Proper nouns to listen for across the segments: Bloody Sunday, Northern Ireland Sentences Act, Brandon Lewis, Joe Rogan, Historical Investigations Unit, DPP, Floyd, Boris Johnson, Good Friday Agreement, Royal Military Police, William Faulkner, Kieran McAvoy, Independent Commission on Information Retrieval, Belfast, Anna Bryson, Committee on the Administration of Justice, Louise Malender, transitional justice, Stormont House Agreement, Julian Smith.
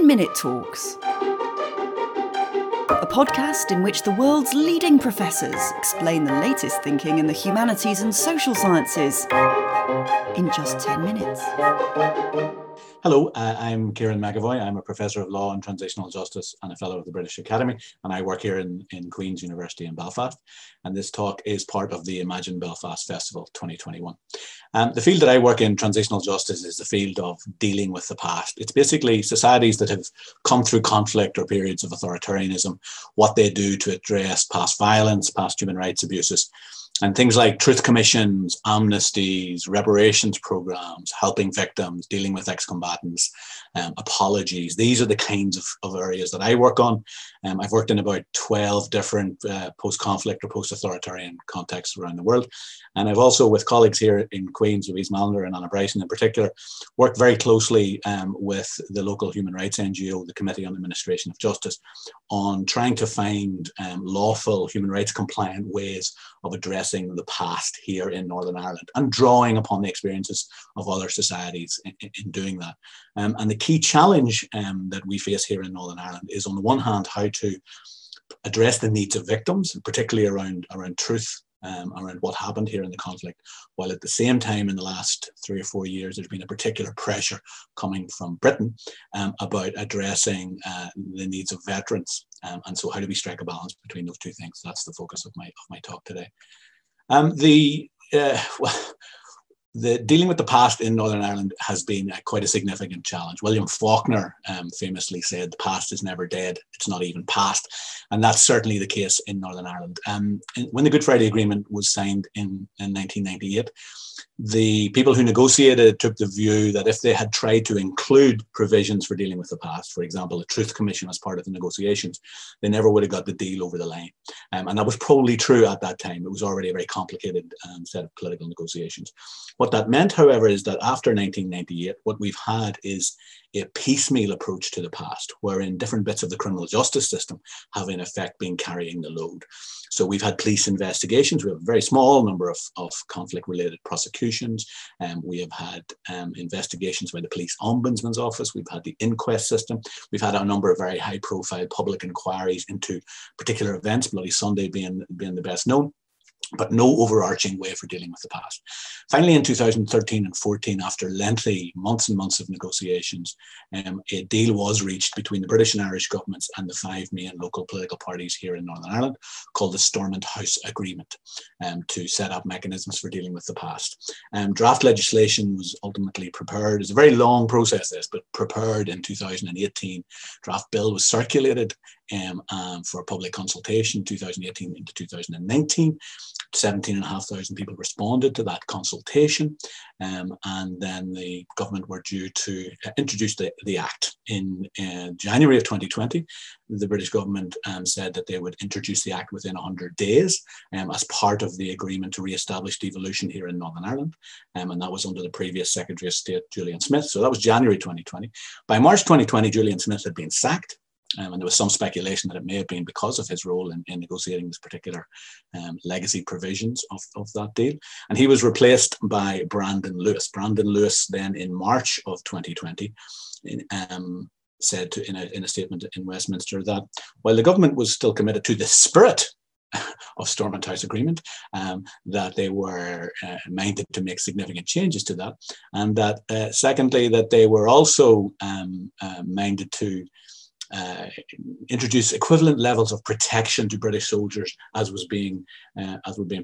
10-Minute Talks, a podcast in which the world's leading professors explain the latest thinking in the humanities and social sciences in just 10 minutes. Hello, I'm Kieran McAvoy. I'm a Professor of Law and Transitional Justice and a Fellow of the British Academy, and I work here in Queen's University in Belfast. And this talk is part of the Imagine Belfast Festival 2021. The field that I work in, transitional justice, is the field of dealing with the past. It's basically societies that have come through conflict or periods of authoritarianism, what they do to address past violence, past human rights abuses, and things like truth commissions, amnesties, reparations programs, helping victims, dealing with ex-combatants, apologies. These are the kinds of areas that I work on. I've worked in about 12 different post-conflict or post-authoritarian contexts around the world. And I've also, with colleagues here in Queen's, Louise Malender and Anna Bryson in particular, worked very closely with the local human rights NGO, the Committee on the Administration of Justice, on trying to find lawful human rights compliant ways of addressing the past here in Northern Ireland and drawing upon the experiences of other societies in doing that. And the key challenge that we face here in Northern Ireland is, on the one hand, how to address the needs of victims, particularly around truth, around what happened here in the conflict, while at the same time in the last 3 or 4 years there's been a particular pressure coming from Britain about addressing the needs of veterans. And so how do we strike a balance between those two things? That's the focus of my talk today. The dealing with the past in Northern Ireland has been quite a significant challenge. William Faulkner famously said, "The past is never dead, it's not even past." And that's certainly the case in Northern Ireland. When the Good Friday Agreement was signed in 1998, the people who negotiated took the view that if they had tried to include provisions for dealing with the past, for example, a truth commission as part of the negotiations, they never would have got the deal over the line. And that was probably true at that time. It was already a very complicated set of political negotiations. What that meant, however, is that after 1998, what we've had is a piecemeal approach to the past, wherein different bits of the criminal justice system have in effect been carrying the load. So we've had police investigations. We have a very small number of conflict-related prosecutions. We have had investigations by the police ombudsman's office. We've had the inquest system. We've had a number of very high-profile public inquiries into particular events, Bloody Sunday being the best known, but no overarching way for dealing with the past. Finally, in 2013 and 14, after lengthy months and months of negotiations, a deal was reached between the British and Irish governments and the 5 main local political parties here in Northern Ireland, called the Stormont House Agreement, to set up mechanisms for dealing with the past. Draft legislation was ultimately prepared. It's a very long process, this, but prepared in 2018. Draft bill was circulated for public consultation 2018 into 2019. 17,500 people responded to that consultation, and then the government were due to introduce the Act. In January of 2020, the British government said that they would introduce the Act within 100 days as part of the agreement to re-establish devolution here in Northern Ireland, and that was under the previous Secretary of State, Julian Smith. So that was January 2020. By March 2020, Julian Smith had been sacked. And there was some speculation that it may have been because of his role in negotiating this particular legacy provisions of that deal. And he was replaced by Brandon Lewis. Brandon Lewis then in March of 2020 said in a statement in Westminster that while the government was still committed to the spirit of Stormont House Agreement, that they were minded to make significant changes to that. And that secondly, that they were also minded to introduce equivalent levels of protection to British soldiers as were being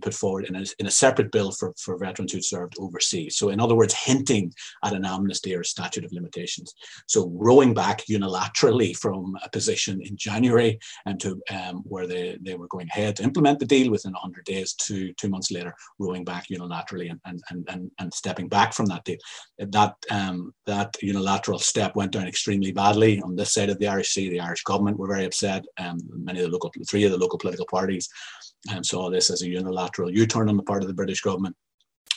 put forward in a separate bill for veterans who served overseas. So in other words, hinting at an amnesty or a statute of limitations. So rowing back unilaterally from a position in January and to where they were going ahead to implement the deal within 100 days to 2 months later, rowing back unilaterally and stepping back from that deal. That unilateral step went down extremely badly on this side of the Irish Sea. The Irish government were very upset. Many of the three of the local political parties saw this as a unilateral U-turn on the part of the British government.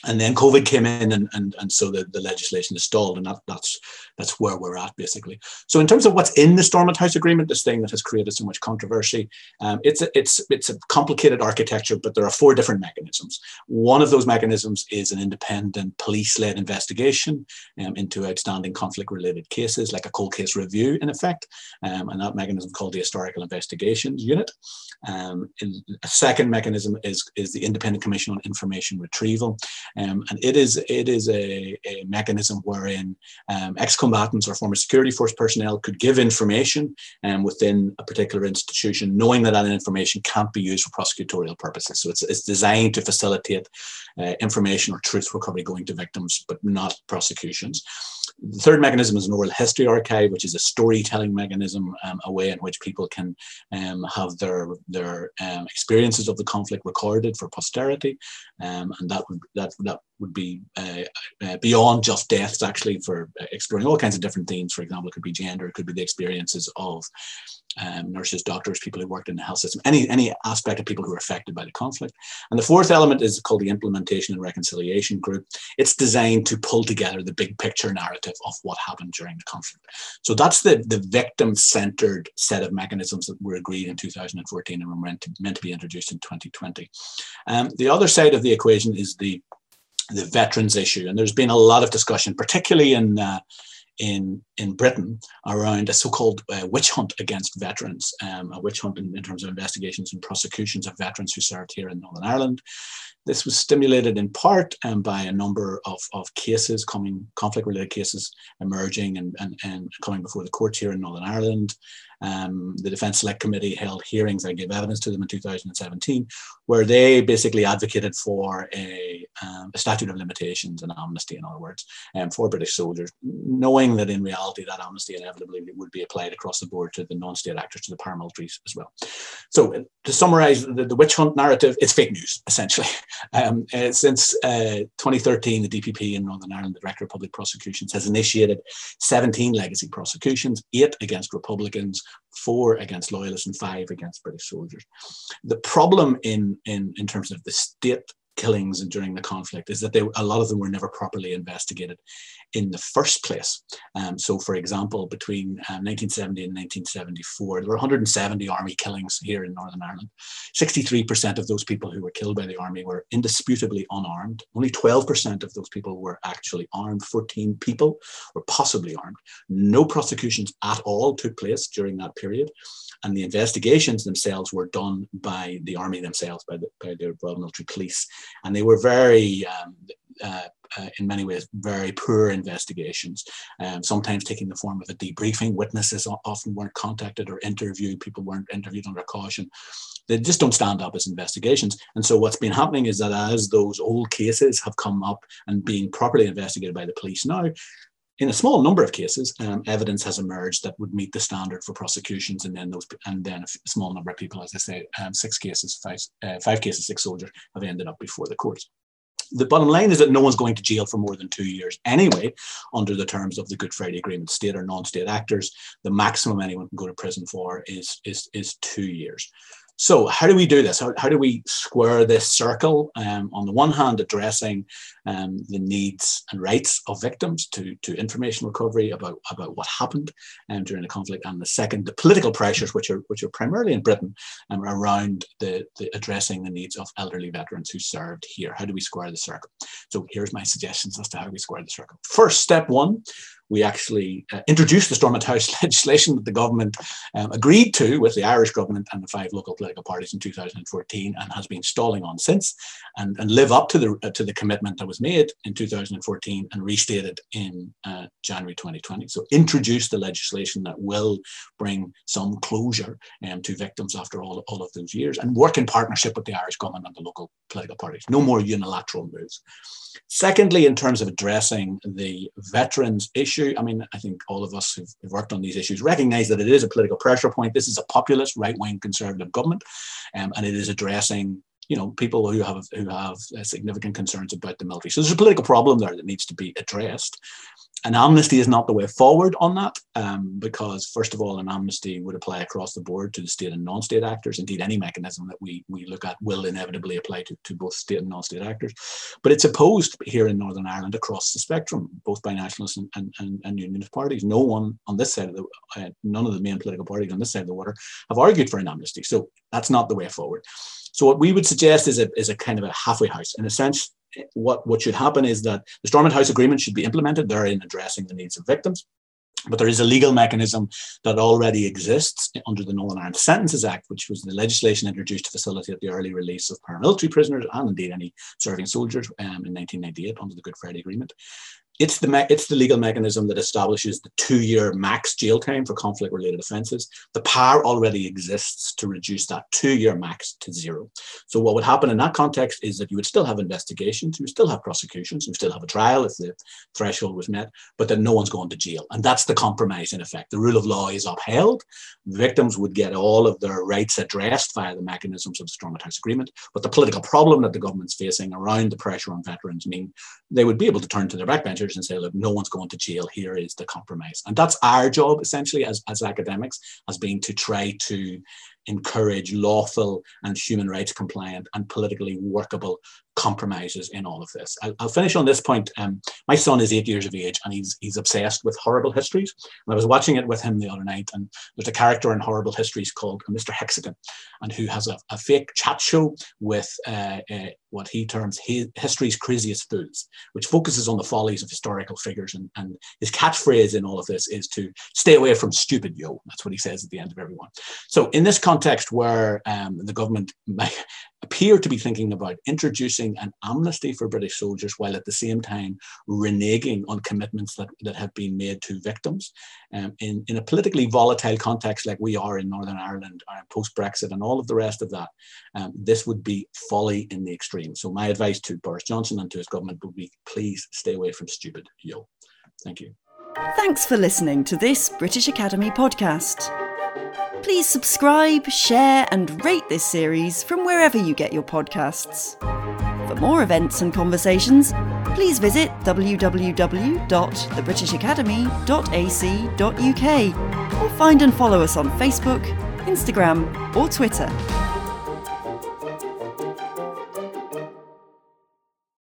And then COVID came in, and so the legislation is stalled, and that's where we're at, basically. So in terms of what's in the Stormont House Agreement, this thing that has created so much controversy, it's a complicated architecture, but there are four different mechanisms. One of those mechanisms is an independent police-led investigation into outstanding conflict-related cases, like a cold case review, in effect, and that mechanism called the Historical Investigations Unit. A second mechanism is the Independent Commission on Information Retrieval. And it is a mechanism wherein ex-combatants or former security force personnel could give information within a particular institution, knowing that that information can't be used for prosecutorial purposes. So it's designed to facilitate information or truth recovery going to victims, but not prosecutions. The third mechanism is an oral history archive, which is a storytelling mechanism, a way in which people can have their experiences of the conflict recorded for posterity, and that would be beyond just deaths, actually, for exploring all kinds of different themes. For example, it could be gender, it could be the experiences of nurses, doctors, people who worked in the health system, any aspect of people who are affected by the conflict. And the fourth element is called the Implementation and Reconciliation Group. It's designed to pull together the big picture narrative of what happened during the conflict. So that's the victim-centered set of mechanisms that were agreed in 2014 and were meant to be introduced in 2020. The other side of the equation is the veterans issue, and there's been a lot of discussion, particularly in Britain, around a so-called witch hunt against veterans, a witch hunt in terms of investigations and prosecutions of veterans who served here in Northern Ireland. This was stimulated in part by a number of cases coming, conflict-related cases emerging and coming before the courts here in Northern Ireland. The Defence Select Committee held hearings, I gave evidence to them in 2017, where they basically advocated for a statute of limitations and amnesty, in other words, for British soldiers, knowing that in reality that amnesty inevitably would be applied across the board to the non-state actors, to the paramilitaries as well. So to summarise, the witch hunt narrative, it's fake news, essentially. Since 2013, the DPP in Northern Ireland, the Director of Public Prosecutions, has initiated 17 legacy prosecutions, 8 against Republicans, 4 against loyalists, and 5 against British soldiers. The problem in terms of the state killings during the conflict is that a lot of them were never properly investigated in the first place. So, for example, between 1970 and 1974, there were 170 army killings here in Northern Ireland. 63% of those people who were killed by the army were indisputably unarmed. Only 12% of those people were actually armed. 14 people were possibly armed. No prosecutions at all took place during that period. And the investigations themselves were done by the army themselves, by the Royal Military Police. And they were very, in many ways, very poor investigations, sometimes taking the form of a debriefing. Witnesses often weren't contacted or interviewed. People weren't interviewed under caution. They just don't stand up as investigations. And so what's been happening is that as those old cases have come up and being properly investigated by the police now, in a small number of cases, evidence has emerged that would meet the standard for prosecutions, and then a small number of people, as I say, 5 cases, 6 soldiers, have ended up before the courts. The bottom line is that no one's going to jail for more than 2 years anyway, under the terms of the Good Friday Agreement. State or non-state actors, the maximum anyone can go to prison for is 2 years. So how do we do this? How do we square this circle? On the one hand, addressing the needs and rights of victims to information recovery about what happened during the conflict, and the second, the political pressures, which are primarily in Britain, around the addressing the needs of elderly veterans who served here. How do we square the circle? So here's my suggestions as to how we square the circle. First, step one, we actually introduced the Stormont House legislation that the government agreed to with the Irish government and the 5 local political parties in 2014, and has been stalling on since, and live up to the commitment that was made in 2014 and restated in January 2020. So introduce the legislation that will bring some closure to victims after all of those years, and work in partnership with the Irish government and the local political parties. No more unilateral moves. Secondly, in terms of addressing the veterans issue, I mean, I think all of us who've worked on these issues recognize that it is a political pressure point. This is a populist, right-wing conservative government, and it is addressing, you know, people who have significant concerns about the military. So there's a political problem there that needs to be addressed. An amnesty is not the way forward on that, because first of all, an amnesty would apply across the board to the state and non-state actors. Indeed, any mechanism that we look at will inevitably apply to both state and non-state actors. But it's opposed here in Northern Ireland across the spectrum, both by nationalist and unionist parties. No one on this side of the, none of the main political parties on this side of the water have argued for an amnesty. So that's not the way forward. So what we would suggest is a kind of a halfway house. In a sense, what should happen is that the Stormont House Agreement should be implemented, therein addressing the needs of victims. But there is a legal mechanism that already exists under the Northern Ireland Sentences Act, which was the legislation introduced to facilitate the early release of paramilitary prisoners and indeed any serving soldiers in 1998 under the Good Friday Agreement. It's the legal mechanism that establishes the 2-year max jail time for conflict-related offences. The power already exists to reduce that 2-year max to 0. So what would happen in that context is that you would still have investigations, you would still have prosecutions, you would still have a trial if the threshold was met, but then no one's going to jail. And that's the compromise in effect. The rule of law is upheld. Victims would get all of their rights addressed via the mechanisms of the Stormont House Agreement, but the political problem that the government's facing around the pressure on veterans mean they would be able to turn to their backbenchers and say, look, no one's going to jail, here is the compromise. And that's our job, essentially, as academics, as being to try to encourage lawful and human rights compliant and politically workable compromises in all of this. I'll finish on this point. My son is 8 years of age and he's obsessed with horrible histories. And I was watching it with him the other night, and there's a character in Horrible Histories called Mr. Hexagon, and who has a fake chat show with what he terms history's craziest fools, which focuses on the follies of historical figures. And his catchphrase in all of this is to stay away from stupid, yo. That's what he says at the end of every one. So in this context where the government might appear to be thinking about introducing an amnesty for British soldiers while at the same time reneging on commitments that have been made to victims. In a politically volatile context like we are in Northern Ireland, post-Brexit and all of the rest of that, this would be folly in the extreme. So my advice to Boris Johnson and to his government would be, please stay away from stupid, yo. Thank you. Thanks for listening to this British Academy podcast. Please subscribe, share and rate this series from wherever you get your podcasts. For more events and conversations, please visit www.thebritishacademy.ac.uk or find and follow us on Facebook, Instagram or Twitter.